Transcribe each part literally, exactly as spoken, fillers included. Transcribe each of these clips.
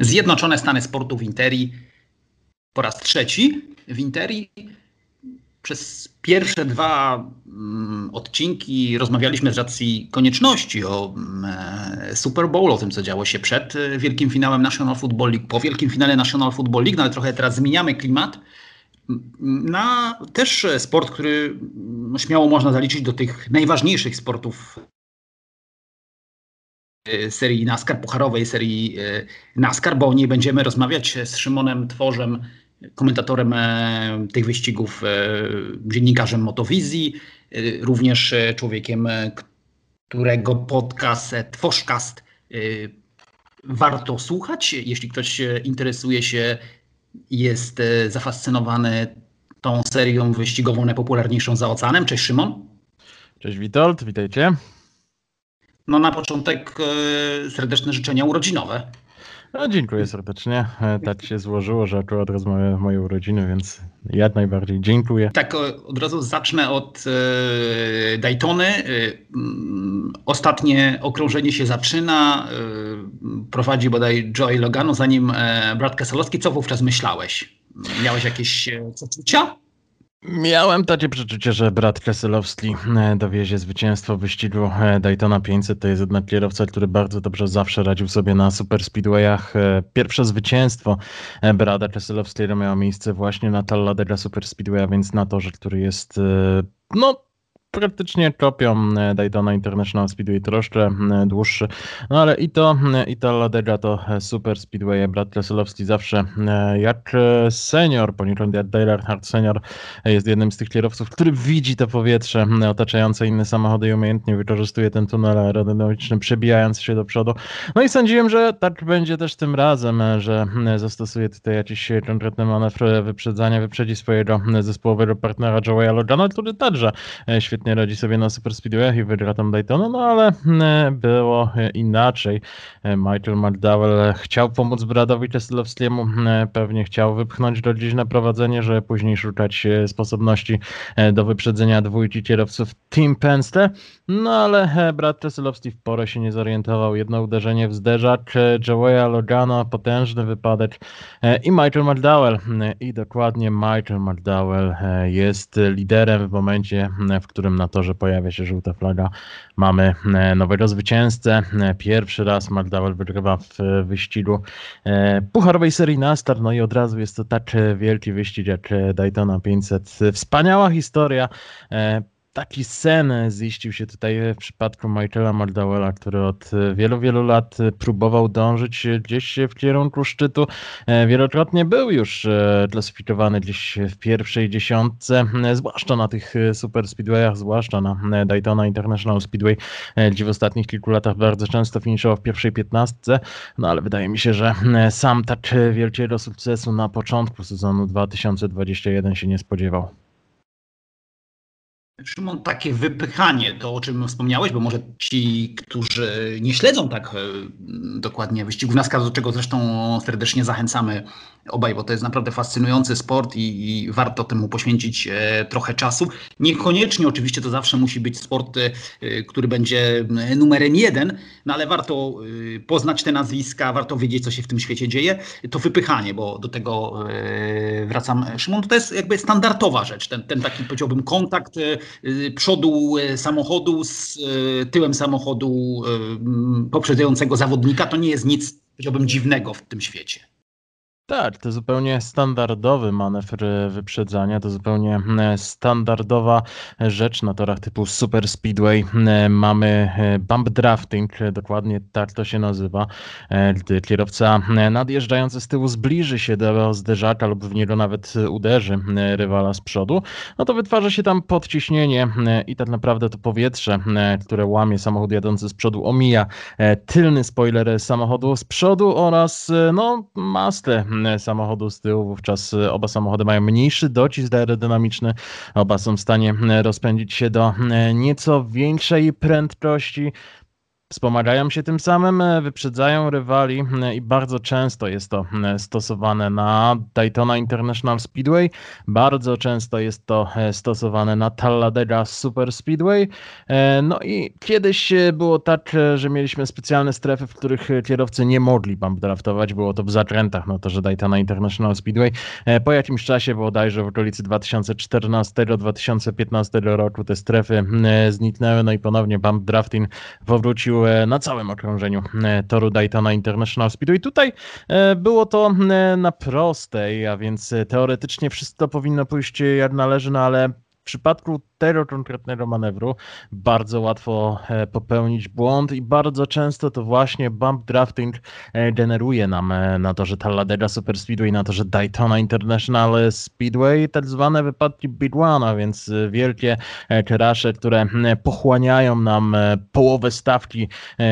Zjednoczone Stany Sportu w Interii po raz trzeci. W Interii przez pierwsze dwa odcinki rozmawialiśmy z racji konieczności o Super Bowl, o tym, co działo się przed wielkim finałem National Football League, po wielkim finale National Football League, no ale trochę teraz zmieniamy klimat na też sport, który śmiało można zaliczyć do tych najważniejszych sportów serii NASCAR, pucharowej serii NASCAR, bo o niej będziemy rozmawiać z Szymonem Tworzem, komentatorem tych wyścigów, dziennikarzem Motowizji, również człowiekiem, którego podcast tworzkast warto słuchać. Jeśli ktoś interesuje się, jest zafascynowany tą serią wyścigową najpopularniejszą za oceanem. Cześć Szymon. Cześć Witold, witajcie. No na początek yy, serdeczne życzenia urodzinowe. No, dziękuję serdecznie. Tak się złożyło, że akurat rozmawiamy w mojej urodziny, więc ja najbardziej dziękuję. Tak, od razu zacznę od e, Daytony. E, ostatnie okrążenie się zaczyna. E, prowadzi bodaj Joey Logano, zanim e, Brad Keselowski. Co wówczas myślałeś? Miałeś jakieś odczucia? Miałem takie przeczucie, że Brad Keselowski dowiezie zwycięstwo w wyścigu Daytona pięćset. To jest jednak kierowca, który bardzo dobrze zawsze radził sobie na super speedwayach. Pierwsze zwycięstwo Brada Keselowskiego miało miejsce właśnie na Talladega Super Speedway, a więc na torze, który jest no praktycznie kopią Daytona International Speedway, troszkę dłuższy, no ale i to, i Talladega to Super Speedway. Brad Keselowski zawsze jak senior, poniekąd jak Dale Earnhardt senior, jest jednym z tych kierowców, który widzi to powietrze otaczające inne samochody i umiejętnie wykorzystuje ten tunel aerodynamiczny, przebijając się do przodu. No i sądziłem, że tak będzie też tym razem, że zastosuje tutaj jakiś konkretny manewr wyprzedzania, wyprzedzi swojego zespołowego partnera Joeya Logana, który także świetnie nie radzi sobie na Super Speedwayach i wygra tam Daytona, no ale było inaczej. Michael McDowell chciał pomóc Bradowi Keselowskiemu, pewnie chciał wypchnąć go gdzieś na prowadzenie, żeby później szukać sposobności do wyprzedzenia dwójki kierowców Team Penske, no ale Brad Keselowski w porę się nie zorientował. Jedno uderzenie w zderzak Joeya Logana, potężny wypadek i Michael McDowell. I dokładnie Michael McDowell jest liderem w momencie, w którym na torze pojawia się żółta flaga. Mamy nowego zwycięzcę. Pierwszy raz McDowell wygrywa w wyścigu pucharowej serii NASCAR. No i od razu jest to tak wielki wyścig jak Daytona pięćset. Wspaniała historia. Taki sen ziścił się tutaj w przypadku Michaela McDowella, który od wielu, wielu lat próbował dążyć gdzieś w kierunku szczytu. Wielokrotnie był już klasyfikowany gdzieś w pierwszej dziesiątce, zwłaszcza na tych super speedwayach, zwłaszcza na Daytona International Speedway, gdzie w ostatnich kilku latach bardzo często finiszował w pierwszej piętnastce. No ale wydaje mi się, że sam tak wielkiego sukcesu na początku sezonu dwa tysiące dwudziestego pierwszego się nie spodziewał. Szymon, takie wypychanie, to o czym wspomniałeś, bo może ci, którzy nie śledzą tak dokładnie wyścigów NASCAR, do czego zresztą serdecznie zachęcamy obaj, bo to jest naprawdę fascynujący sport i, i warto temu poświęcić trochę czasu. Niekoniecznie oczywiście to zawsze musi być sport, który będzie numerem jeden, no ale warto poznać te nazwiska, warto wiedzieć, co się w tym świecie dzieje. To wypychanie, bo do tego wracam. Szymon, to jest jakby standardowa rzecz, ten, ten taki, powiedziałbym, kontakt przodu samochodu z tyłem samochodu poprzedzającego zawodnika, to nie jest nic, powiedziałbym, dziwnego w tym świecie. Tak, to zupełnie standardowy manewr wyprzedzania, to zupełnie standardowa rzecz na torach typu Super Speedway. Mamy bump drafting, dokładnie tak to się nazywa, gdy kierowca nadjeżdżający z tyłu zbliży się do zderzaka lub w niego nawet uderzy rywala z przodu, no to wytwarza się tam podciśnienie i tak naprawdę to powietrze, które łamie samochód jadący z przodu, omija tylny spoiler samochodu z przodu oraz no masę samochodu z tyłu. Wówczas oba samochody mają mniejszy docisk aerodynamiczny, oba są w stanie rozpędzić się do nieco większej prędkości. Wspomagają się tym samym, wyprzedzają rywali i bardzo często jest to stosowane na Daytona International Speedway, bardzo często jest to stosowane na Talladega Super Speedway. No i kiedyś było tak, że mieliśmy specjalne strefy, w których kierowcy nie mogli bump draftować, było to w zakrętach, no to, że Daytona International Speedway po jakimś czasie, bodajże w okolicy dwa tysiące czternastego do dwa tysiące piętnastego roku te strefy zniknęły, no i ponownie bump drafting powrócił na całym okrążeniu toru Daytona International Speedway. Tutaj było to na prostej, a więc teoretycznie wszystko powinno pójść jak należy, no ale w przypadku tego konkretnego manewru bardzo łatwo popełnić błąd i bardzo często to właśnie bump drafting generuje nam na torze Talladega Super Speedway, na torze Daytona International Speedway tak zwane wypadki Big One, a więc wielkie crashe, które pochłaniają nam połowę stawki,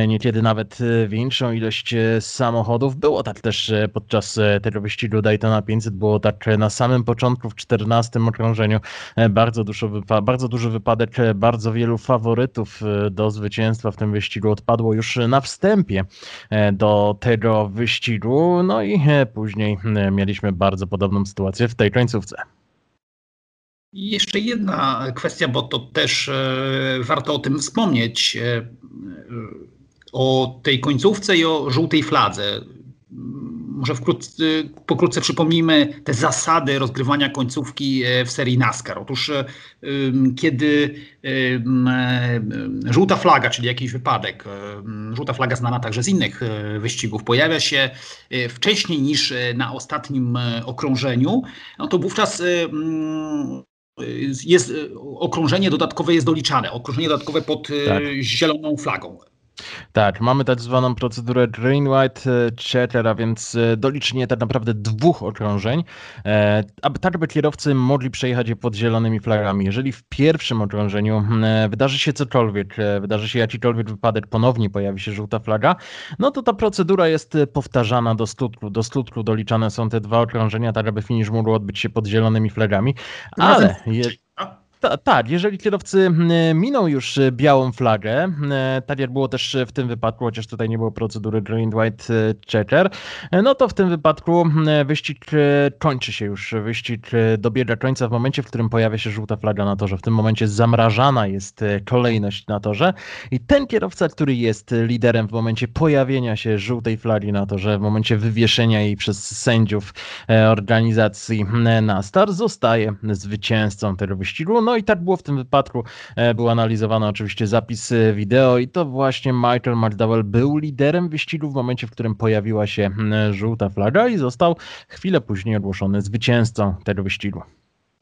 niekiedy nawet większą ilość samochodów. Było tak też podczas tego wyścigu Daytona pięćset, było tak na samym początku w czternastym okrążeniu, bardzo dużo wypadków, bardzo duży wypadek, bardzo wielu faworytów do zwycięstwa w tym wyścigu odpadło już na wstępie do tego wyścigu, no i później mieliśmy bardzo podobną sytuację w tej końcówce. Jeszcze jedna kwestia, bo to też warto o tym wspomnieć, o tej końcówce i o żółtej fladze. Może wkrótce, pokrótce przypomnijmy te zasady rozgrywania końcówki w serii NASCAR. Otóż kiedy żółta flaga, czyli jakiś wypadek, żółta flaga znana także z innych wyścigów, pojawia się wcześniej niż na ostatnim okrążeniu, no to wówczas jest, okrążenie dodatkowe jest doliczane, okrążenie dodatkowe pod tak. zieloną flagą. Tak, mamy tak zwaną procedurę green white checker, a więc doliczenie tak naprawdę dwóch okrążeń, aby tak by kierowcy mogli przejechać je pod zielonymi flagami. Jeżeli w pierwszym okrążeniu wydarzy się cokolwiek, wydarzy się jakikolwiek wypadek, ponownie pojawi się żółta flaga, no to ta procedura jest powtarzana do skutku. Do skutku doliczane są te dwa okrążenia, tak aby finisz mógł odbyć się pod zielonymi flagami, ale... Tak, ta, jeżeli kierowcy miną już białą flagę, tak jak było też w tym wypadku, chociaż tutaj nie było procedury green white checker, no to w tym wypadku wyścig kończy się już, wyścig dobiega końca w momencie, w którym pojawia się żółta flaga na torze. W tym momencie zamrażana jest kolejność na torze i ten kierowca, który jest liderem w momencie pojawienia się żółtej flagi na torze, w momencie wywieszenia jej przez sędziów organizacji NASCAR, zostaje zwycięzcą tego wyścigu. No i tak było w tym wypadku. Był analizowany oczywiście zapis wideo i to właśnie Michael McDowell był liderem wyścigu w momencie, w którym pojawiła się żółta flaga i został chwilę później ogłoszony zwycięzcą tego wyścigu.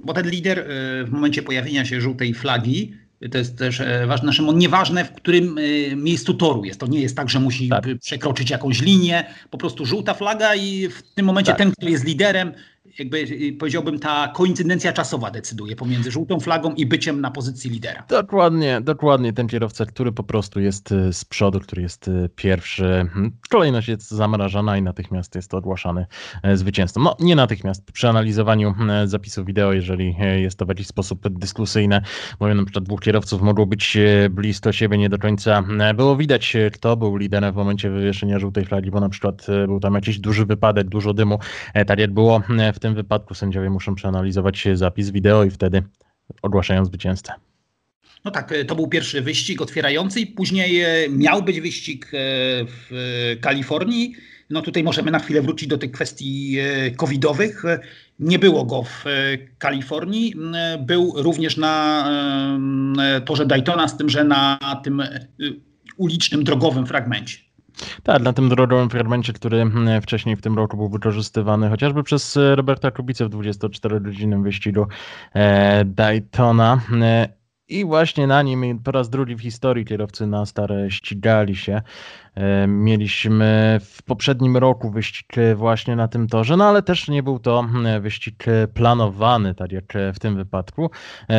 Bo ten lider w momencie pojawienia się żółtej flagi, to jest też ważne, Szymon, nieważne w którym miejscu toru jest. To nie jest tak, że musi tak. przekroczyć jakąś linię, po prostu żółta flaga i w tym momencie tak. ten, który jest liderem, jakby powiedziałbym, ta koincydencja czasowa decyduje pomiędzy żółtą flagą i byciem na pozycji lidera. Dokładnie, dokładnie ten kierowca, który po prostu jest z przodu, który jest pierwszy. Kolejność jest zamrażana i natychmiast jest ogłaszany zwycięzcą. No nie natychmiast, przy analizowaniu zapisu wideo, jeżeli jest to w jakiś sposób dyskusyjne, bo na przykład dwóch kierowców mogło być blisko siebie, nie do końca było widać, kto był liderem w momencie wywieszenia żółtej flagi, bo na przykład był tam jakiś duży wypadek, dużo dymu, tak jak było w tym wypadku. Sędziowie muszą przeanalizować zapis wideo i wtedy ogłaszają zwycięzcę. No tak, to był pierwszy wyścig otwierający i później miał być wyścig w Kalifornii. No tutaj możemy na chwilę wrócić do tych kwestii covidowych. Nie było go w Kalifornii. Był również na torze Daytona, z tym, że na tym ulicznym, drogowym fragmencie. Tak, na tym drogowym fragmencie, który wcześniej w tym roku był wykorzystywany chociażby przez Roberta Kubicę w dwudziestoczterogodzinnym wyścigu Daytona. I właśnie na nim po raz drugi w historii kierowcy NASCAR ścigali się. Mieliśmy w poprzednim roku wyścig właśnie na tym torze, no ale też nie był to wyścig planowany, tak jak w tym wypadku,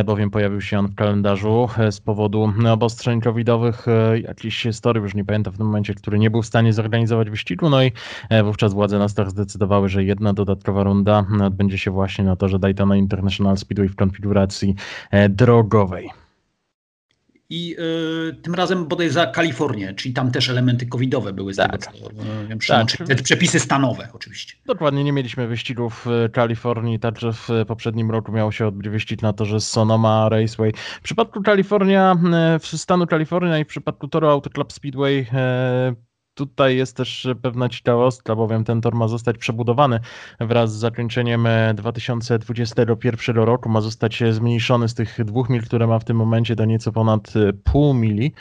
bowiem pojawił się on w kalendarzu z powodu obostrzeń covidowych. Jakiś historyk, już nie pamiętam w tym momencie, który nie był w stanie zorganizować wyścigu, no i wówczas władze NASCAR zdecydowały, że jedna dodatkowa runda odbędzie się właśnie na torze Daytona International Speedway w konfiguracji drogowej. i y, tym razem bodaj za Kalifornię, czyli tam też elementy covidowe były z tak. tego, co wiem, tak. Te przepisy stanowe oczywiście. Dokładnie, nie mieliśmy wyścigów w Kalifornii, także w poprzednim roku miał się odbyć wyścig na torze Sonoma Raceway. W przypadku Kalifornia, w stanu Kalifornia i w przypadku toru Auto Club Speedway tutaj jest też pewna ciekawostka, bowiem ten tor ma zostać przebudowany wraz z zakończeniem dwa tysiące dwudziestego pierwszego roku. Ma zostać zmniejszony z tych dwóch mil, które ma w tym momencie, do nieco ponad pół mili.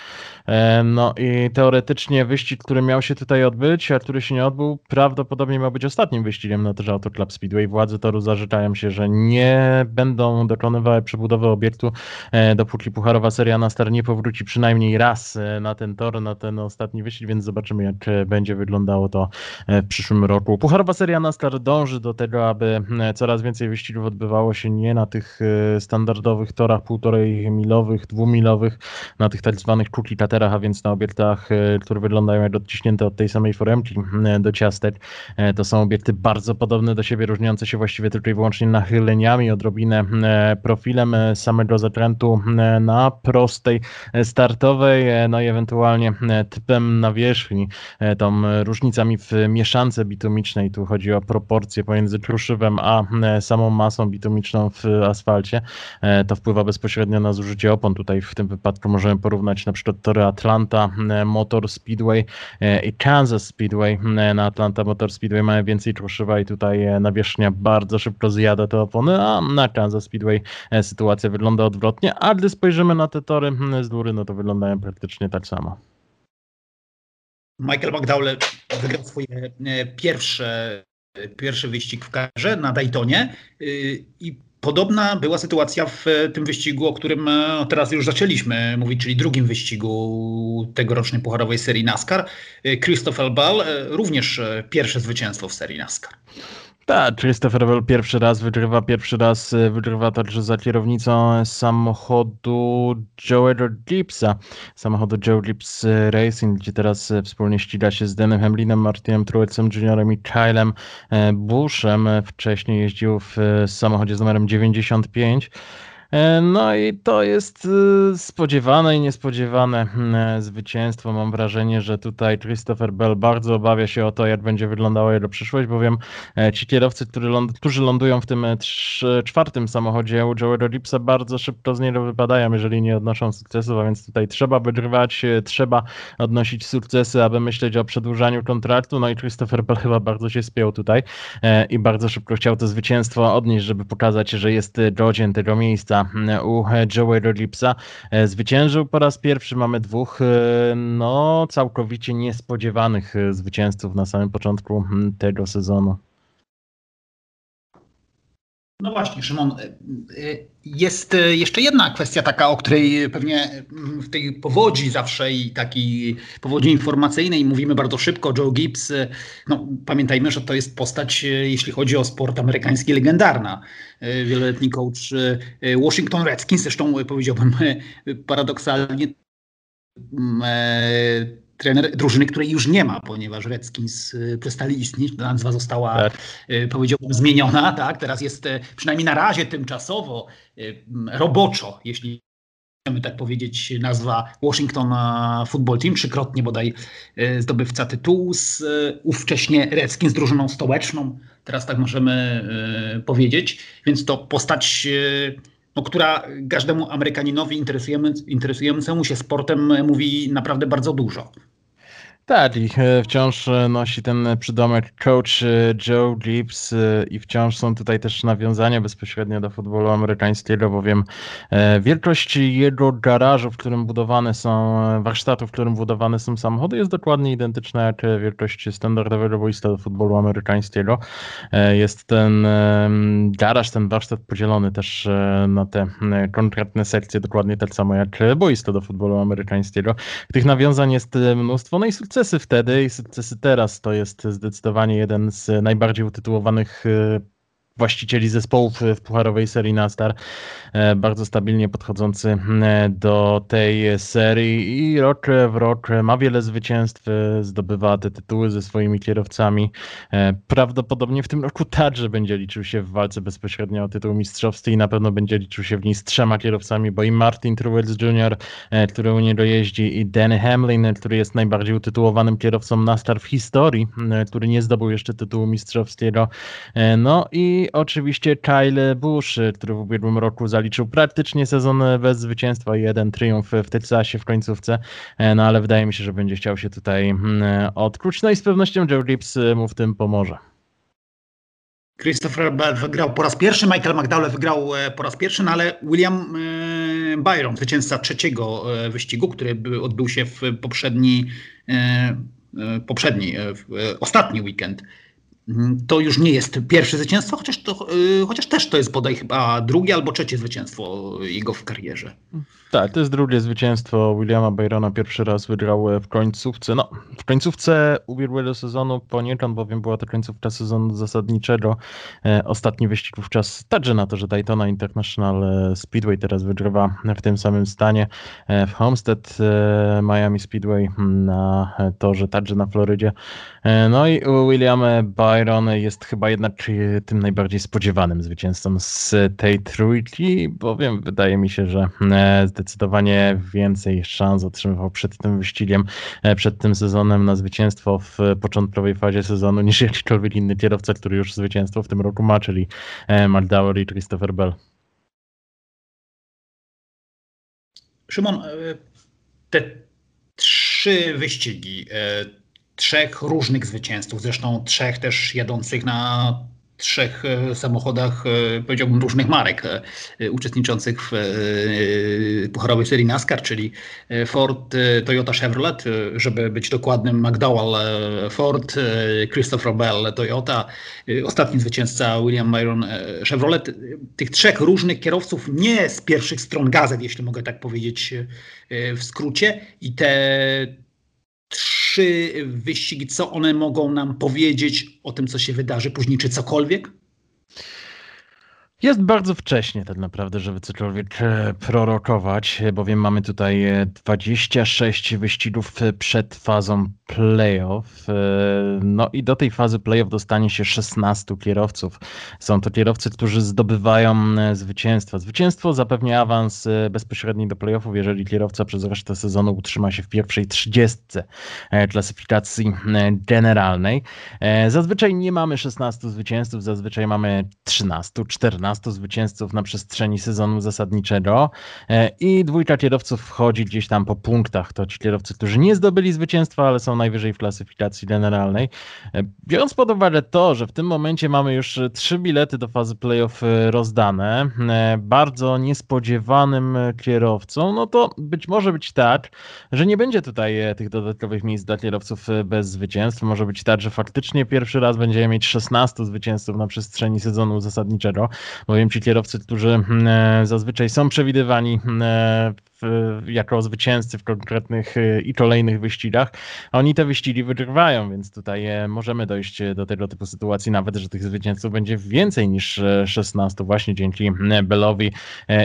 No i teoretycznie wyścig, który miał się tutaj odbyć, a który się nie odbył, prawdopodobnie miał być ostatnim wyścigiem na torze Auto Club Speedway. Władze toru zarzekają się, że nie będą dokonywały przebudowy obiektu, dopóki pucharowa seria NASCAR nie powróci przynajmniej raz na ten tor, na ten ostatni wyścig, więc zobaczymy, jak będzie wyglądało to w przyszłym roku. Pucharowa seria NASCAR dąży do tego, aby coraz więcej wyścigów odbywało się nie na tych standardowych torach półtorej milowych, dwumilowych, na tych tak zwanych cookie cutterach, a więc na obiektach, które wyglądają jak odciśnięte od tej samej foremki do ciastek. To są obiekty bardzo podobne do siebie, różniące się właściwie tylko i wyłącznie nachyleniami, odrobinę profilem samego zakrętu na prostej startowej, no i ewentualnie typem nawierzchni. Tą różnicami w mieszance bitumicznej, tu chodzi o proporcje pomiędzy kruszywem a samą masą bitumiczną w asfalcie, to wpływa bezpośrednio na zużycie opon. Tutaj w tym wypadku możemy porównać na przykład tory Atlanta Motor Speedway i Kansas Speedway. Na Atlanta Motor Speedway mamy więcej kruszywa i tutaj nawierzchnia bardzo szybko zjada te opony, a na Kansas Speedway sytuacja wygląda odwrotnie, a gdy spojrzymy na te tory z góry, no to wyglądają praktycznie tak samo. Michael McDowell wygrał swój pierwsze, pierwszy wyścig w karze na Daytonie i podobna była sytuacja w tym wyścigu, o którym teraz już zaczęliśmy mówić, czyli drugim wyścigu tegorocznej pucharowej serii NASCAR. Christopher Bell również pierwsze zwycięstwo w serii NASCAR. Tak, Christopher Bell pierwszy raz wygrywa, pierwszy raz wygrywa także za kierownicą samochodu Joe'ego Gibbsa, samochodu Joe Gibbs Racing, gdzie teraz wspólnie ściga się z Dennym Hamlinem, Martinem Truexem Juniorem i Kylem Buschem. Wcześniej jeździł w samochodzie z numerem dziewięćdziesiąt pięć. No i to jest spodziewane i niespodziewane zwycięstwo. Mam wrażenie, że tutaj Christopher Bell bardzo obawia się o to, jak będzie wyglądała jego przyszłość, bowiem ci kierowcy, którzy lądują w tym czwartym samochodzie u Joe'ego Gibbsa, bardzo szybko z niego wypadają, jeżeli nie odnoszą sukcesów, a więc tutaj trzeba wygrywać, trzeba odnosić sukcesy, aby myśleć o przedłużaniu kontraktu. No i Christopher Bell chyba bardzo się spiął tutaj i bardzo szybko chciał to zwycięstwo odnieść, żeby pokazać, że jest godzien tego miejsca u Joey'ego Gibbsa. Zwyciężył po raz pierwszy. Mamy dwóch no całkowicie niespodziewanych zwycięzców na samym początku tego sezonu. No właśnie, Szymon, jest jeszcze jedna kwestia taka, o której pewnie w tej powodzi zawsze i takiej powodzi informacyjnej mówimy bardzo szybko. Joe Gibbs, no pamiętajmy, że to jest postać, jeśli chodzi o sport amerykański, legendarna. Wieloletni coach Washington Redskins, zresztą powiedziałbym paradoksalnie trener drużyny, której już nie ma, ponieważ Redskins przestali istnieć, ta nazwa została, tak. powiedziałbym, zmieniona. Tak? Teraz jest przynajmniej na razie tymczasowo, roboczo, jeśli chcemy tak powiedzieć, nazwa Washington Football Team, trzykrotnie bodaj zdobywca tytułu z ówcześnie Redskins, z drużyną stołeczną, teraz tak możemy powiedzieć, więc to postać, no, która każdemu Amerykaninowi interesującemu się sportem mówi naprawdę bardzo dużo. Tak, i wciąż nosi ten przydomek coach Joe Gibbs i wciąż są tutaj też nawiązania bezpośrednio do futbolu amerykańskiego, bowiem wielkość jego garażu, w którym budowane są, warsztatu, w którym budowane są samochody, jest dokładnie identyczna jak wielkość standardowego boiska do futbolu amerykańskiego. Jest ten garaż, ten warsztat podzielony też na te konkretne sekcje, dokładnie tak samo jak boisko do futbolu amerykańskiego. Tych nawiązań jest mnóstwo, no i sukcesy wtedy i sukcesy teraz to jest zdecydowanie jeden z najbardziej utytułowanych właścicieli zespołów w pucharowej serii NASCAR, bardzo stabilnie podchodzący do tej serii i rok w rok ma wiele zwycięstw, zdobywa te tytuły ze swoimi kierowcami. Prawdopodobnie w tym roku także będzie liczył się w walce bezpośrednio o tytuł mistrzowski i na pewno będzie liczył się w niej z trzema kierowcami, bo i Martin Truex Junior, który u niego jeździ, i Denny Hamlin, który jest najbardziej utytułowanym kierowcą NASCAR w historii, który nie zdobył jeszcze tytułu mistrzowskiego. No i I oczywiście Kyle Busch, który w ubiegłym roku zaliczył praktycznie sezon bez zwycięstwa i jeden triumf w Teksasie w końcówce, no ale wydaje mi się, że będzie chciał się tutaj odkruć. No i z pewnością Joe Gibbs mu w tym pomoże. Christopher Bell wygrał po raz pierwszy, Michael McDowell wygrał po raz pierwszy, no ale William Byron, zwycięzca trzeciego wyścigu, który odbył się w poprzedni, poprzedni ostatni weekend, to już nie jest pierwsze zwycięstwo, chociaż, to, chociaż też to jest bodaj chyba drugie albo trzecie zwycięstwo jego w karierze. Tak, to jest drugie zwycięstwo Williama Byrona. Pierwszy raz wygrał w końcówce, no w końcówce ubiegłego sezonu poniekąd, bowiem była to końcówka sezonu zasadniczego. Ostatni wyścig wówczas także na to, że Daytona International Speedway teraz wygrywa w tym samym stanie. W Homestead Miami Speedway na torze, także na Florydzie. No i William Byron jest chyba jednak tym najbardziej spodziewanym zwycięzcą z tej trójki, bowiem wydaje mi się, że zdecydowanie więcej szans otrzymywał przed tym wyścigiem, przed tym sezonem na zwycięstwo w początkowej fazie sezonu niż jakikolwiek inny kierowca, który już zwycięstwo w tym roku ma, czyli McDowell i Christopher Bell. Szymon, te trzy wyścigi, trzech różnych zwycięzców, zresztą trzech też jadących na trzech samochodach, powiedziałbym, różnych marek, uczestniczących w pucharowej serii NASCAR, czyli Ford, Toyota, Chevrolet, żeby być dokładnym, McDowell Ford, Christopher Bell Toyota, ostatni zwycięzca William Byron Chevrolet. Tych trzech różnych kierowców nie z pierwszych stron gazet, jeśli mogę tak powiedzieć w skrócie, i te trzy wyścigi, co one mogą nam powiedzieć o tym, co się wydarzy później, czy cokolwiek? Jest bardzo wcześnie tak naprawdę, żeby cokolwiek prorokować, bowiem mamy tutaj dwadzieścia sześć wyścigów przed fazą playoff. No i do tej fazy playoff dostanie się szesnastu kierowców. Są to kierowcy, którzy zdobywają zwycięstwo. Zwycięstwo zapewnia awans bezpośredni do playoffów, jeżeli kierowca przez resztę sezonu utrzyma się w pierwszej trzydziestce klasyfikacji generalnej. Zazwyczaj nie mamy szesnastu zwycięzców, zazwyczaj mamy trzynastu, czternastu zwycięzców na przestrzeni sezonu zasadniczego i dwójka kierowców wchodzi gdzieś tam po punktach. To ci kierowcy, którzy nie zdobyli zwycięstwa, ale są najwyżej w klasyfikacji generalnej. Biorąc pod uwagę to, że w tym momencie mamy już trzy bilety do fazy playoff rozdane, bardzo niespodziewanym kierowcą, no to być może być tak, że nie będzie tutaj tych dodatkowych miejsc dla kierowców bez zwycięstw. Może być tak, że faktycznie pierwszy raz będziemy mieć szesnastu zwycięzców na przestrzeni sezonu zasadniczego, bowiem ci kierowcy, którzy zazwyczaj są przewidywani w, jako zwycięzcy w konkretnych i kolejnych wyścigach, oni te wyścigi wygrywają, więc tutaj możemy dojść do tego typu sytuacji nawet, że tych zwycięzców będzie więcej niż szesnastu właśnie dzięki Bellowi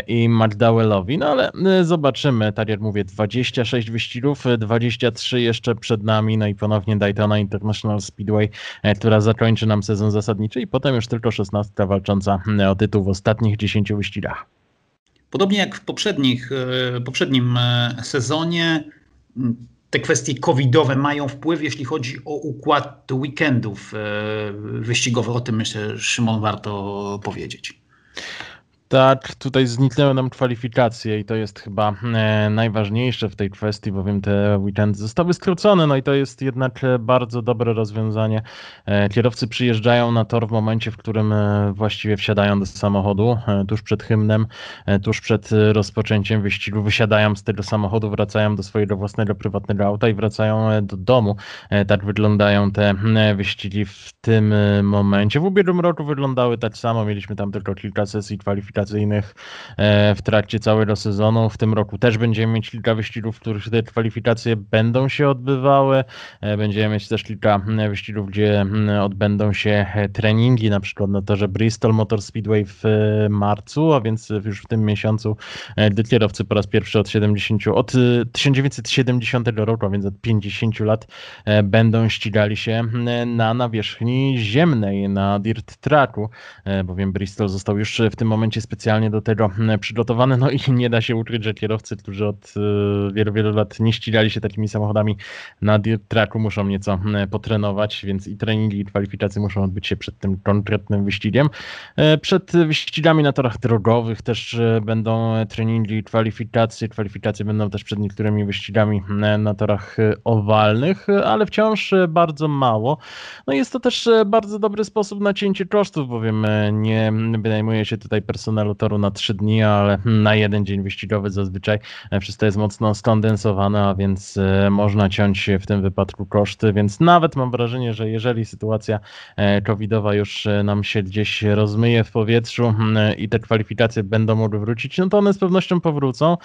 i McDowellowi. No ale zobaczymy, tak jak mówię, dwadzieścia sześć wyścigów, dwadzieścia trzy jeszcze przed nami, no i ponownie Daytona International Speedway, która zakończy nam sezon zasadniczy i potem już tylko szesnastka walcząca o tytuł w ostatnich dziesięciu wyścigach. Podobnie jak w poprzednich, poprzednim sezonie, te kwestie covidowe mają wpływ, jeśli chodzi o układ weekendów wyścigowych. O tym, myślę, Szymon, warto powiedzieć. Tak, tutaj zniknęły nam kwalifikacje i to jest chyba najważniejsze w tej kwestii, bowiem te weekendy zostały skrócone, no i to jest jednak bardzo dobre rozwiązanie. Kierowcy przyjeżdżają na tor w momencie, w którym właściwie wsiadają do samochodu, tuż przed hymnem, tuż przed rozpoczęciem wyścigu, wysiadają z tego samochodu, wracają do swojego własnego, prywatnego auta i wracają do domu. Tak wyglądają te wyścigi w tym momencie. W ubiegłym roku wyglądały tak samo, mieliśmy tam tylko kilka sesji kwalifikacji kwalifikacyjnych w trakcie całego sezonu. W tym roku też będziemy mieć kilka wyścigów, w których te kwalifikacje będą się odbywały. Będziemy mieć też kilka wyścigów, gdzie odbędą się treningi, na przykład na torze Bristol Motor Speedway w marcu, a więc już w tym miesiącu, gdy kierowcy po raz pierwszy od tysiąc dziewięćset siedemdziesiątego roku, a więc od pięćdziesięciu lat, będą ścigali się na nawierzchni ziemnej, na dirt tracku, bowiem Bristol został już w tym momencie specjalnie do tego przygotowany, no i nie da się ukryć, że kierowcy, którzy od wielu, wielu lat nie ścigali się takimi samochodami na dirt tracku, muszą nieco potrenować, więc i treningi, i kwalifikacje muszą odbyć się przed tym konkretnym wyścigiem. Przed wyścigami na torach drogowych też będą treningi i kwalifikacje, kwalifikacje będą też przed niektórymi wyścigami na torach owalnych, ale wciąż bardzo mało. No jest to też bardzo dobry sposób na cięcie kosztów, bowiem nie wynajmuje się tutaj personelu toru na trzy dni, ale na jeden dzień wyścigowy zazwyczaj wszystko jest mocno skondensowane, a więc można ciąć w tym wypadku koszty, więc nawet mam wrażenie, że jeżeli sytuacja covidowa już nam się gdzieś rozmyje w powietrzu i te kwalifikacje będą mogły wrócić, no to one z pewnością powrócą,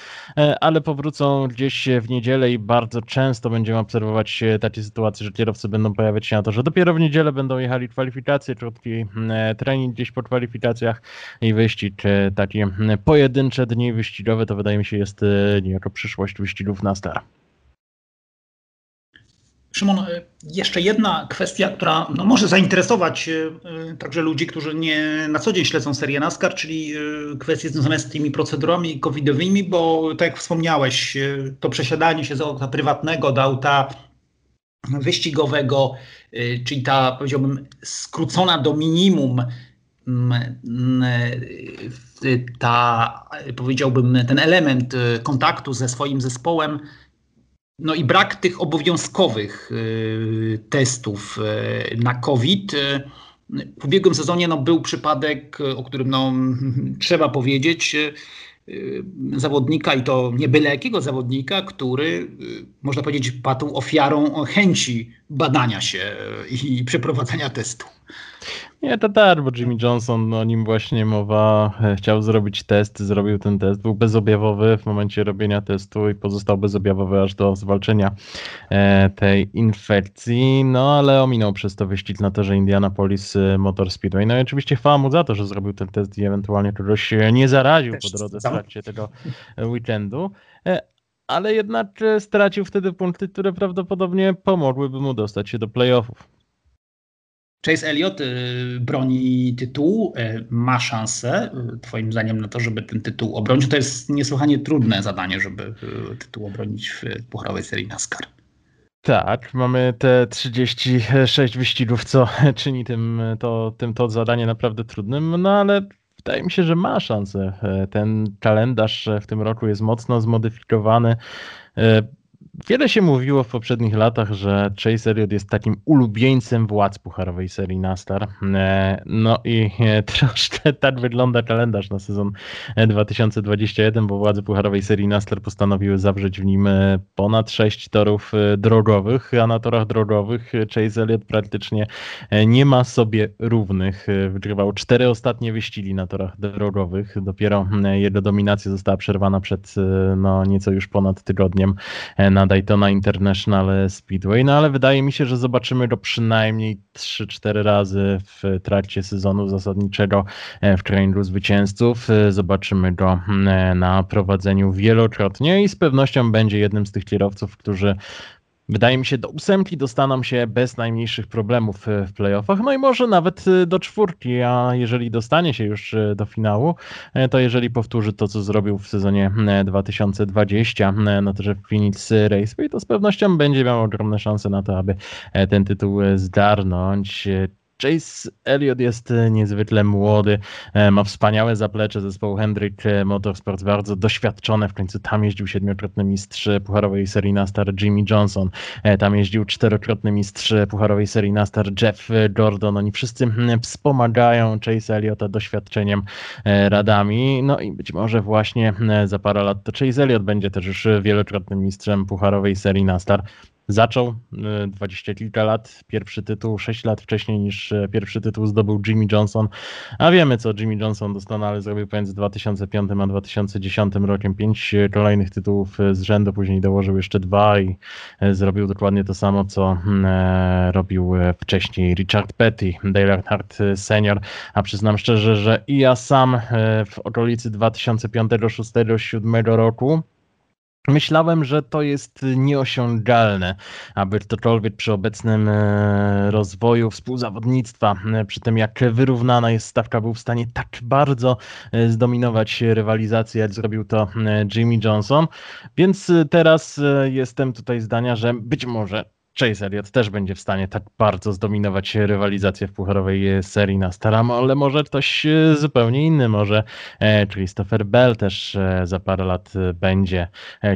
ale powrócą gdzieś w niedzielę i bardzo często będziemy obserwować takie sytuacje, że kierowcy będą pojawiać się na to, że dopiero w niedzielę będą jechali kwalifikacje, krótki trening gdzieś po kwalifikacjach i wyścig. Takie pojedyncze dni wyścigowe to wydaje mi się jest niejako przyszłość wyścigów NASCAR. Szymon, jeszcze jedna kwestia, która no, może zainteresować y, także ludzi, którzy nie na co dzień śledzą serię NASCAR, czyli y, kwestie związane z tymi procedurami covidowymi, bo tak jak wspomniałeś, y, to przesiadanie się z auta prywatnego do auta wyścigowego, y, czyli ta, powiedziałbym, skrócona do minimum y, y, ta, powiedziałbym, ten element y, kontaktu ze swoim zespołem, no i brak tych obowiązkowych y, testów y, na COVID. W ubiegłym sezonie no, był przypadek, o którym no, trzeba powiedzieć, y, zawodnika, i to nie byle jakiego zawodnika, który, y, można powiedzieć, padł ofiarą chęci badania się i, i przeprowadzania testu. Nie, to tak, bo Jimmy Johnson, o nim właśnie mowa, chciał zrobić test, zrobił ten test, był bezobjawowy w momencie robienia testu i pozostał bezobjawowy aż do zwalczenia e, tej infekcji, no ale ominął przez to wyścig na torze Indianapolis Motor Speedway. No i oczywiście chwała mu za to, że zrobił ten test i ewentualnie kogoś nie zaraził Też po drodze w trakcie tego weekendu. E, ale jednak stracił wtedy punkty, które prawdopodobnie pomogłyby mu dostać się do playoffów. Chase Elliott broni tytułu, ma szansę, twoim zdaniem, na to, żeby ten tytuł obronić. To jest niesłychanie trudne zadanie, żeby tytuł obronić w pucharowej serii NASCAR. Tak, mamy te trzydzieści sześć wyścigów, co czyni tym to, tym to zadanie naprawdę trudnym, no ale wydaje mi się, że ma szansę. Ten kalendarz w tym roku jest mocno zmodyfikowany. Wiele się mówiło w poprzednich latach, że Chase Elliott jest takim ulubieńcem władz pucharowej serii NASCAR. No i troszkę tak wygląda kalendarz na sezon dwa tysiące dwudziesty pierwszy, bo władze pucharowej serii NASCAR postanowiły zawrzeć w nim ponad sześć torów drogowych, a na torach drogowych Chase Elliott praktycznie nie ma sobie równych. Wygrywał cztery ostatnie wyścigi na torach drogowych. Dopiero jego dominacja została przerwana przed no, nieco już ponad tygodniem na Daytona International Speedway, no ale wydaje mi się, że zobaczymy go przynajmniej trzy cztery razy w trakcie sezonu zasadniczego w kręgu zwycięzców. Zobaczymy go na prowadzeniu wielokrotnie i z pewnością będzie jednym z tych kierowców, którzy wydaje mi się do ósemki dostaną się bez najmniejszych problemów w playoffach, no i może nawet do czwórki, a jeżeli dostanie się już do finału, to jeżeli powtórzy to, co zrobił w sezonie dwa tysiące dwudziestym na torze Phoenix Raceway, to z pewnością będzie miał ogromne szanse na to, aby ten tytuł zgarnąć. Chase Elliott jest niezwykle młody, ma wspaniałe zaplecze zespołu Hendrick Motorsports, bardzo doświadczone, w końcu tam jeździł siedmiokrotny mistrz pucharowej serii NASCAR Jimmy Johnson, tam jeździł czterokrotny mistrz pucharowej serii NASCAR Jeff Gordon, oni wszyscy wspomagają Chase Elliotta doświadczeniem, radami, no i być może właśnie za parę lat to Chase Elliott będzie też już wielokrotnym mistrzem pucharowej serii NASCAR. zaczął dwadzieścia kilka lat, pierwszy tytuł sześć lat wcześniej niż pierwszy tytuł zdobył Jimmy Johnson, a wiemy co Jimmy Johnson doskonale zrobił pomiędzy dwa tysiące piątym a dwa tysiące dziesiątym rokiem, pięć kolejnych tytułów z rzędu, później dołożył jeszcze dwa i zrobił dokładnie to samo co robił wcześniej Richard Petty, Dale Earnhardt senior, a przyznam szczerze, że i ja sam w okolicy dwa tysiące piątego, dwa tysiące siódmego roku myślałem, że to jest nieosiągalne, aby ktokolwiek przy obecnym rozwoju współzawodnictwa, przy tym jak wyrównana jest stawka, był w stanie tak bardzo zdominować rywalizację, jak zrobił to Jimmy Johnson, więc teraz jestem tutaj zdania, że być może Chase Elliott też będzie w stanie tak bardzo zdominować rywalizację w pucharowej serii NASCAR, ale może ktoś zupełnie inny, może Christopher Bell też za parę lat będzie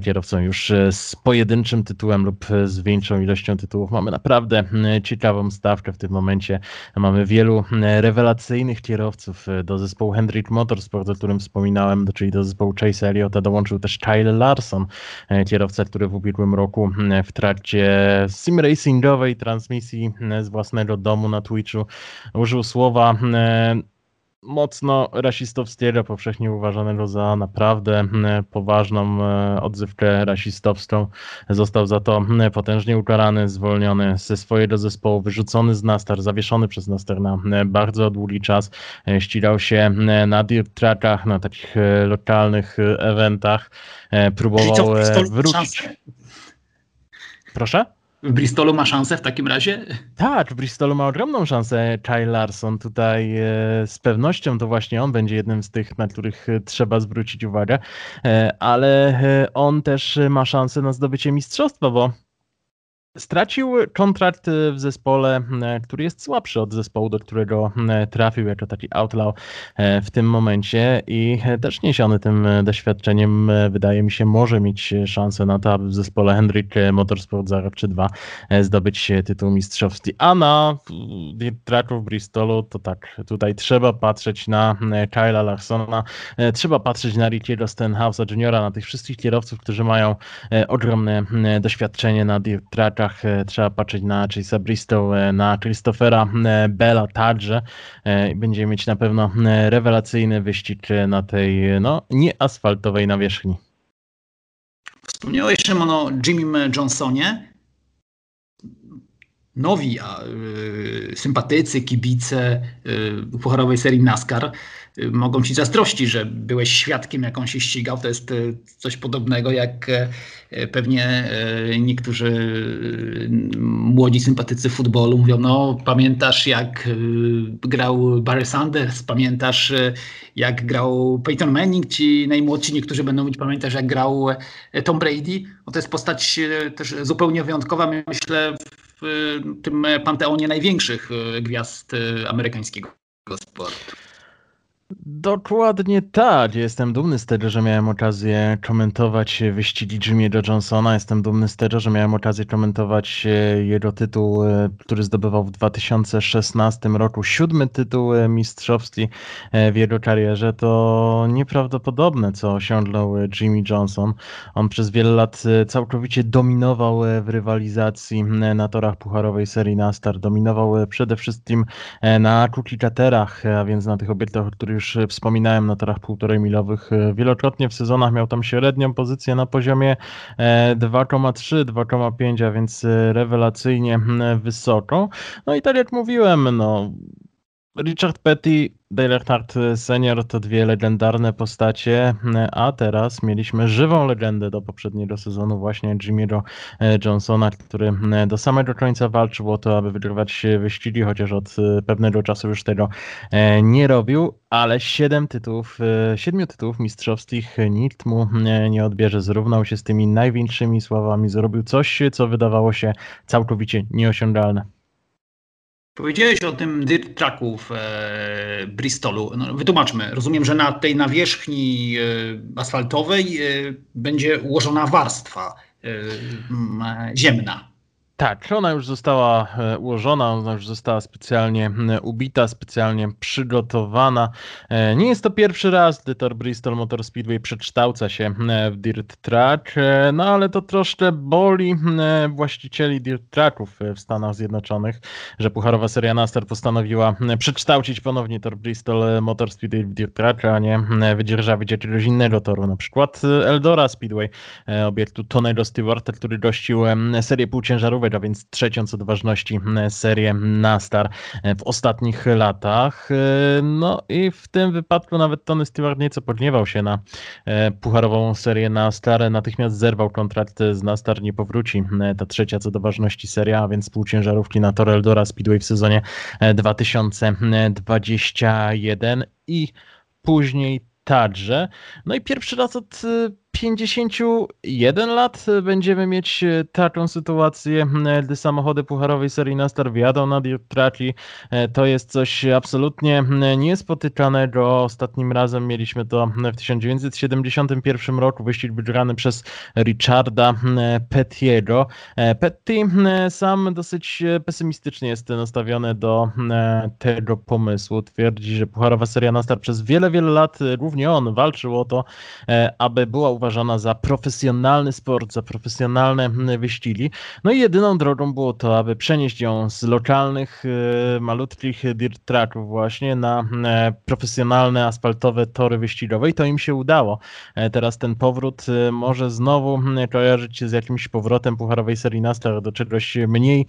kierowcą już z pojedynczym tytułem lub z większą ilością tytułów. Mamy naprawdę ciekawą stawkę w tym momencie. Mamy wielu rewelacyjnych kierowców. Do zespołu Hendrick Motorsports, o którym wspominałem, czyli do zespołu Chase Elliotta dołączył też Kyle Larson, kierowca, który w ubiegłym roku w trakcie sim racingowej transmisji z własnego domu na Twitchu użył słowa e, mocno rasistowskiego, powszechnie uważanego za naprawdę poważną e, odzywkę rasistowską. Został za to potężnie ukarany, zwolniony ze swojego zespołu, wyrzucony z NASCAR, zawieszony przez NASCAR na bardzo długi czas. E, ścigał się na dirt trackach, na takich e, lokalnych e, eventach. E, próbował e, wrócić. Proszę? W Bristolu ma szansę w takim razie? Tak, w Bristolu ma ogromną szansę Kyle Larson. Tutaj e, z pewnością to właśnie on będzie jednym z tych, na których trzeba zwrócić uwagę, e, ale e, on też ma szansę na zdobycie mistrzostwa, bo stracił kontrakt w zespole, który jest słabszy od zespołu, do którego trafił jako taki outlaw w tym momencie i też niesiony tym doświadczeniem, wydaje mi się, może mieć szansę na to, aby w zespole Hendrick Motorsport za rok czy dwa zdobyć tytuł mistrzowski. A na tracku w Bristolu to tak, tutaj trzeba patrzeć na Kyla Larsona, trzeba patrzeć na Rickiego Stenhouse'a Juniora, na tych wszystkich kierowców, którzy mają ogromne doświadczenie na trackach. Trzeba patrzeć na Chase'a Bristol, na Christophera Bella także. Będziemy mieć na pewno rewelacyjny wyścig na tej no, nieasfaltowej nawierzchni. Wspomniałeś, Szymon, o Jimmym Johnsonie. Nowi a, y, sympatycy, kibice y, pucharowej serii NASCAR y, mogą ci zazdrościć, że byłeś świadkiem, jak on się ścigał. To jest y, coś podobnego, jak y, pewnie y, niektórzy y, młodzi sympatycy futbolu mówią, no pamiętasz jak y, grał Barry Sanders, pamiętasz y, jak grał Peyton Manning, ci najmłodsi niektórzy będą mówić, pamiętasz jak grał Tom Brady. No, to jest postać y, też zupełnie wyjątkowa, myślę, w tym panteonie największych gwiazd amerykańskiego sportu. Dokładnie tak. Jestem dumny z tego, że miałem okazję komentować wyścigi Jimmy'ego Johnsona. Jestem dumny z tego, że miałem okazję komentować jego tytuł, który zdobywał w dwa tysiące szesnastym roku. Siódmy tytuł mistrzowski w jego karierze. To nieprawdopodobne, co osiągnął Jimmy Johnson. On przez wiele lat całkowicie dominował w rywalizacji na torach pucharowej serii NASCAR. Dominował przede wszystkim na cookie-cutterach, a więc na tych obiektach, o których już wspominałem, na torach półtorej milowych. Wielokrotnie w sezonach miał tam średnią pozycję na poziomie dwa przecinek trzy do dwa przecinek pięć, a więc rewelacyjnie wysoką. No i tak jak mówiłem, no Richard Petty, Dale Earnhardt senior to dwie legendarne postacie, a teraz mieliśmy żywą legendę do poprzedniego sezonu, właśnie Jimmy'ego Johnsona, który do samego końca walczył o to, aby wygrywać wyścigi, chociaż od pewnego czasu już tego nie robił, ale siedem tytułów, siedmiu tytułów mistrzowskich nikt mu nie odbierze. Zrównał się z tymi największymi sławami, zrobił coś, co wydawało się całkowicie nieosiągalne. Powiedziałeś o tym dirt tracku w e, Bristolu. No, wytłumaczmy. Rozumiem, że na tej nawierzchni e, asfaltowej e, będzie ułożona warstwa e, m, ziemna. Tak, ona już została ułożona, ona już została specjalnie ubita, specjalnie przygotowana. Nie jest to pierwszy raz, gdy tor Bristol Motor Speedway przekształca się w dirt track, no ale to troszkę boli właścicieli dirt tracków w Stanach Zjednoczonych, że pucharowa seria NASCAR postanowiła przekształcić ponownie tor Bristol Motor Speedway w dirt track, a nie wydzierżawić jakiegoś innego toru, na przykład Eldora Speedway, obiektu Tony'ego Stewarta, który gościł serię półciężarówek, a więc trzecią co do ważności serię NASCAR w ostatnich latach. No i w tym wypadku nawet Tony Stewart nieco podniewał się na pucharową serię NASCAR, natychmiast zerwał kontrakt z NASCAR, nie powróci ta trzecia co do ważności seria, a więc półciężarówki na tor Eldora Speedway w sezonie dwa tysiące dwudziestym pierwszym i później także. No i pierwszy raz od pięćdziesięciu jeden lat będziemy mieć taką sytuację, gdy samochody pucharowej serii NASCAR wjadą na dirt tracki. To jest coś absolutnie niespotykanego. Ostatnim razem mieliśmy to w tysiąc dziewięćset siedemdziesiątym pierwszym roku, wyścig wygrany przez Richarda Pettiego. Petty sam dosyć pesymistycznie jest nastawiony do tego pomysłu. Twierdzi, że pucharowa seria NASCAR przez wiele, wiele lat, głównie on, walczył o to, aby była uważana za profesjonalny sport, za profesjonalne wyścigi. No i jedyną drogą było to, aby przenieść ją z lokalnych, malutkich dirt tracków właśnie na profesjonalne, asfaltowe tory wyścigowe i to im się udało. Teraz ten powrót może znowu kojarzyć się z jakimś powrotem pucharowej serii NASCAR do czegoś mniej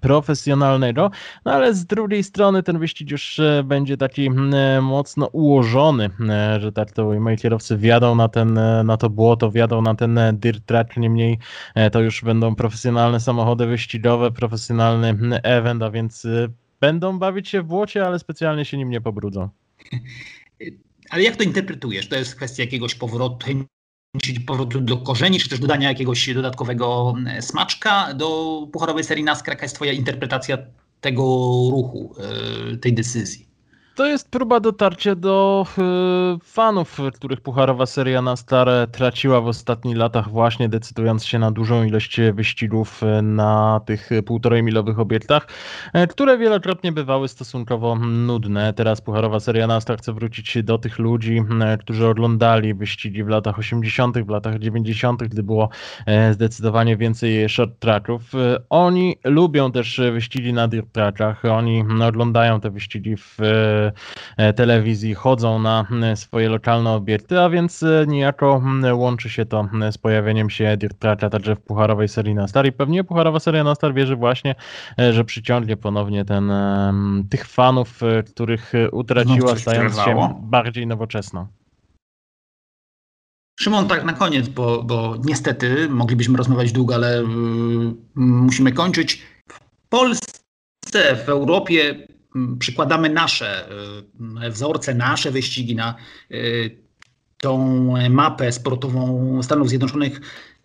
profesjonalnego, no ale z drugiej strony ten wyścig już będzie taki mocno ułożony, że tak to moi kierowcy wjadą na ten, na to błoto, wjadą na ten dirt track, niemniej to już będą profesjonalne samochody wyścigowe, profesjonalny event, a więc będą bawić się w błocie, ale specjalnie się nim nie pobrudzą. Ale jak to interpretujesz? To jest kwestia jakiegoś powrotu, powrotu do korzeni, czy też dodania jakiegoś dodatkowego smaczka do pucharowej serii NASCAR? Jaka jest twoja interpretacja tego ruchu, tej decyzji? To jest próba dotarcia do fanów, których pucharowa seria NASCAR traciła w ostatnich latach, właśnie decydując się na dużą ilość wyścigów na tych półtorej milowych obiektach, które wielokrotnie bywały stosunkowo nudne. Teraz pucharowa seria NASCAR chce wrócić do tych ludzi, którzy oglądali wyścigi w latach osiemdziesiątych, w latach dziewięćdziesiątych, gdy było zdecydowanie więcej short tracków. Oni lubią też wyścigi na dirt trackach, oni oglądają te wyścigi w telewizji, chodzą na swoje lokalne obiekty, a więc niejako łączy się to z pojawieniem się dirt tracka także w pucharowej serii NASCAR i pewnie pucharowa seria NASCAR wierzy właśnie, że przyciągnie ponownie ten, tych fanów, których utraciła, stając się bardziej nowoczesną. Szymon, tak na koniec, bo, bo niestety moglibyśmy rozmawiać długo, ale yy, musimy kończyć. W Polsce, w Europie przykładamy nasze wzorce, nasze wyścigi na tą mapę sportową Stanów Zjednoczonych,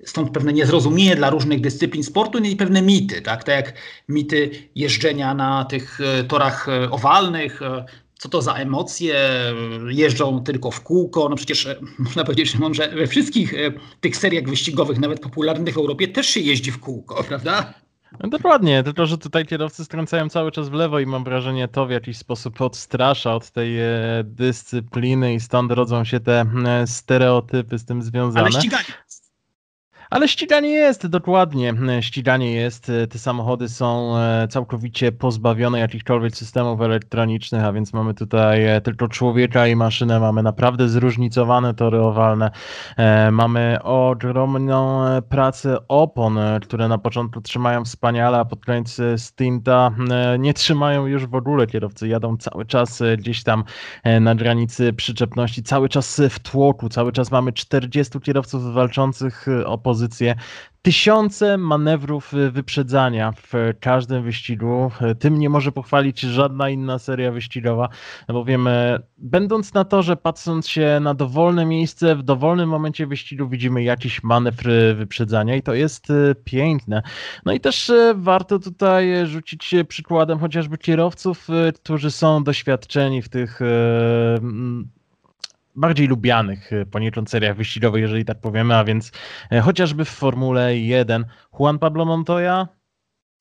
stąd pewne niezrozumienie dla różnych dyscyplin sportu i pewne mity, tak, tak jak mity jeżdżenia na tych torach owalnych. Co to za emocje, jeżdżą tylko w kółko, no przecież można powiedzieć, że we wszystkich tych seriach wyścigowych, nawet popularnych w Europie, też się jeździ w kółko, prawda? Dokładnie, tylko że tutaj kierowcy skręcają cały czas w lewo i mam wrażenie, to w jakiś sposób odstrasza od tej dyscypliny i stąd rodzą się te stereotypy z tym związane. Ale ściganie. Ale ściganie jest, dokładnie, ściganie jest, te samochody są całkowicie pozbawione jakichkolwiek systemów elektronicznych, a więc mamy tutaj tylko człowieka i maszynę, mamy naprawdę zróżnicowane tory owalne, mamy ogromną pracę opon, które na początku trzymają wspaniale, a pod koniec stinta nie trzymają już w ogóle, kierowcy jadą cały czas gdzieś tam na granicy przyczepności, cały czas w tłoku, cały czas mamy czterdziestu kierowców walczących o pozycję, tysiące manewrów wyprzedzania w każdym wyścigu. Tym nie może pochwalić żadna inna seria wyścigowa, bowiem będąc na torze, patrząc się na dowolne miejsce, w dowolnym momencie wyścigu widzimy jakiś manewr wyprzedzania i to jest piękne. No i też warto tutaj rzucić przykładem chociażby kierowców, którzy są doświadczeni w tych bardziej lubianych poniekąd seriach wyścigowych, jeżeli tak powiemy, a więc chociażby w Formule jeden Juan Pablo Montoya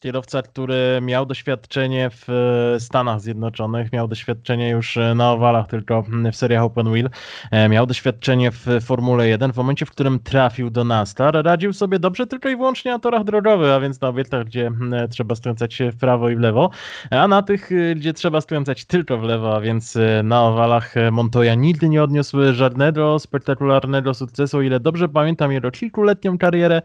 Kierowca, który miał doświadczenie w Stanach Zjednoczonych, miał doświadczenie już na owalach, tylko w seriach Open Wheel, miał doświadczenie w Formule jeden. W momencie, w którym trafił do NASCAR, radził sobie dobrze tylko i wyłącznie na torach drogowych, a więc na obiektach, gdzie trzeba skręcać w prawo i w lewo, a na tych, gdzie trzeba skręcać tylko w lewo, a więc na owalach Montoya nigdy nie odniósł żadnego spektakularnego sukcesu. O ile dobrze pamiętam jego kilkuletnią karierę,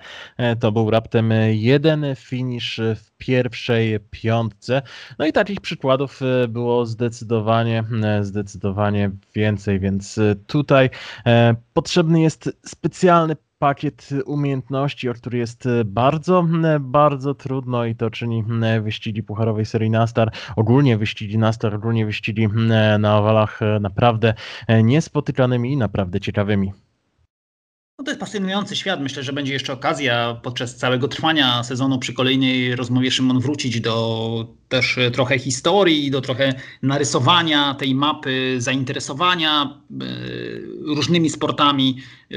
to był raptem jeden finisz w pierwszej piątce. No i takich przykładów było zdecydowanie, zdecydowanie więcej, więc tutaj potrzebny jest specjalny pakiet umiejętności, o który jest bardzo, bardzo trudno i to czyni wyścigi pucharowej serii NASCAR, ogólnie wyścigi NASCAR, ogólnie wyścigi na owalach naprawdę niespotykanymi i naprawdę ciekawymi. No to jest pasjonujący świat. Myślę, że będzie jeszcze okazja podczas całego trwania sezonu przy kolejnej rozmowie Szymon wrócić do też trochę historii, do trochę narysowania tej mapy, zainteresowania y, różnymi sportami y,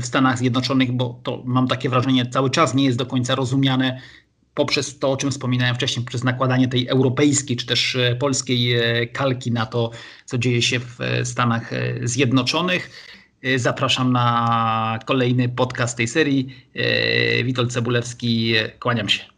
w Stanach Zjednoczonych, bo to mam takie wrażenie cały czas nie jest do końca rozumiane poprzez to, o czym wspominałem wcześniej, przez nakładanie tej europejskiej czy też polskiej kalki na to, co dzieje się w Stanach Zjednoczonych. Zapraszam na kolejny podcast tej serii. Witold Cebulewski, kłaniam się.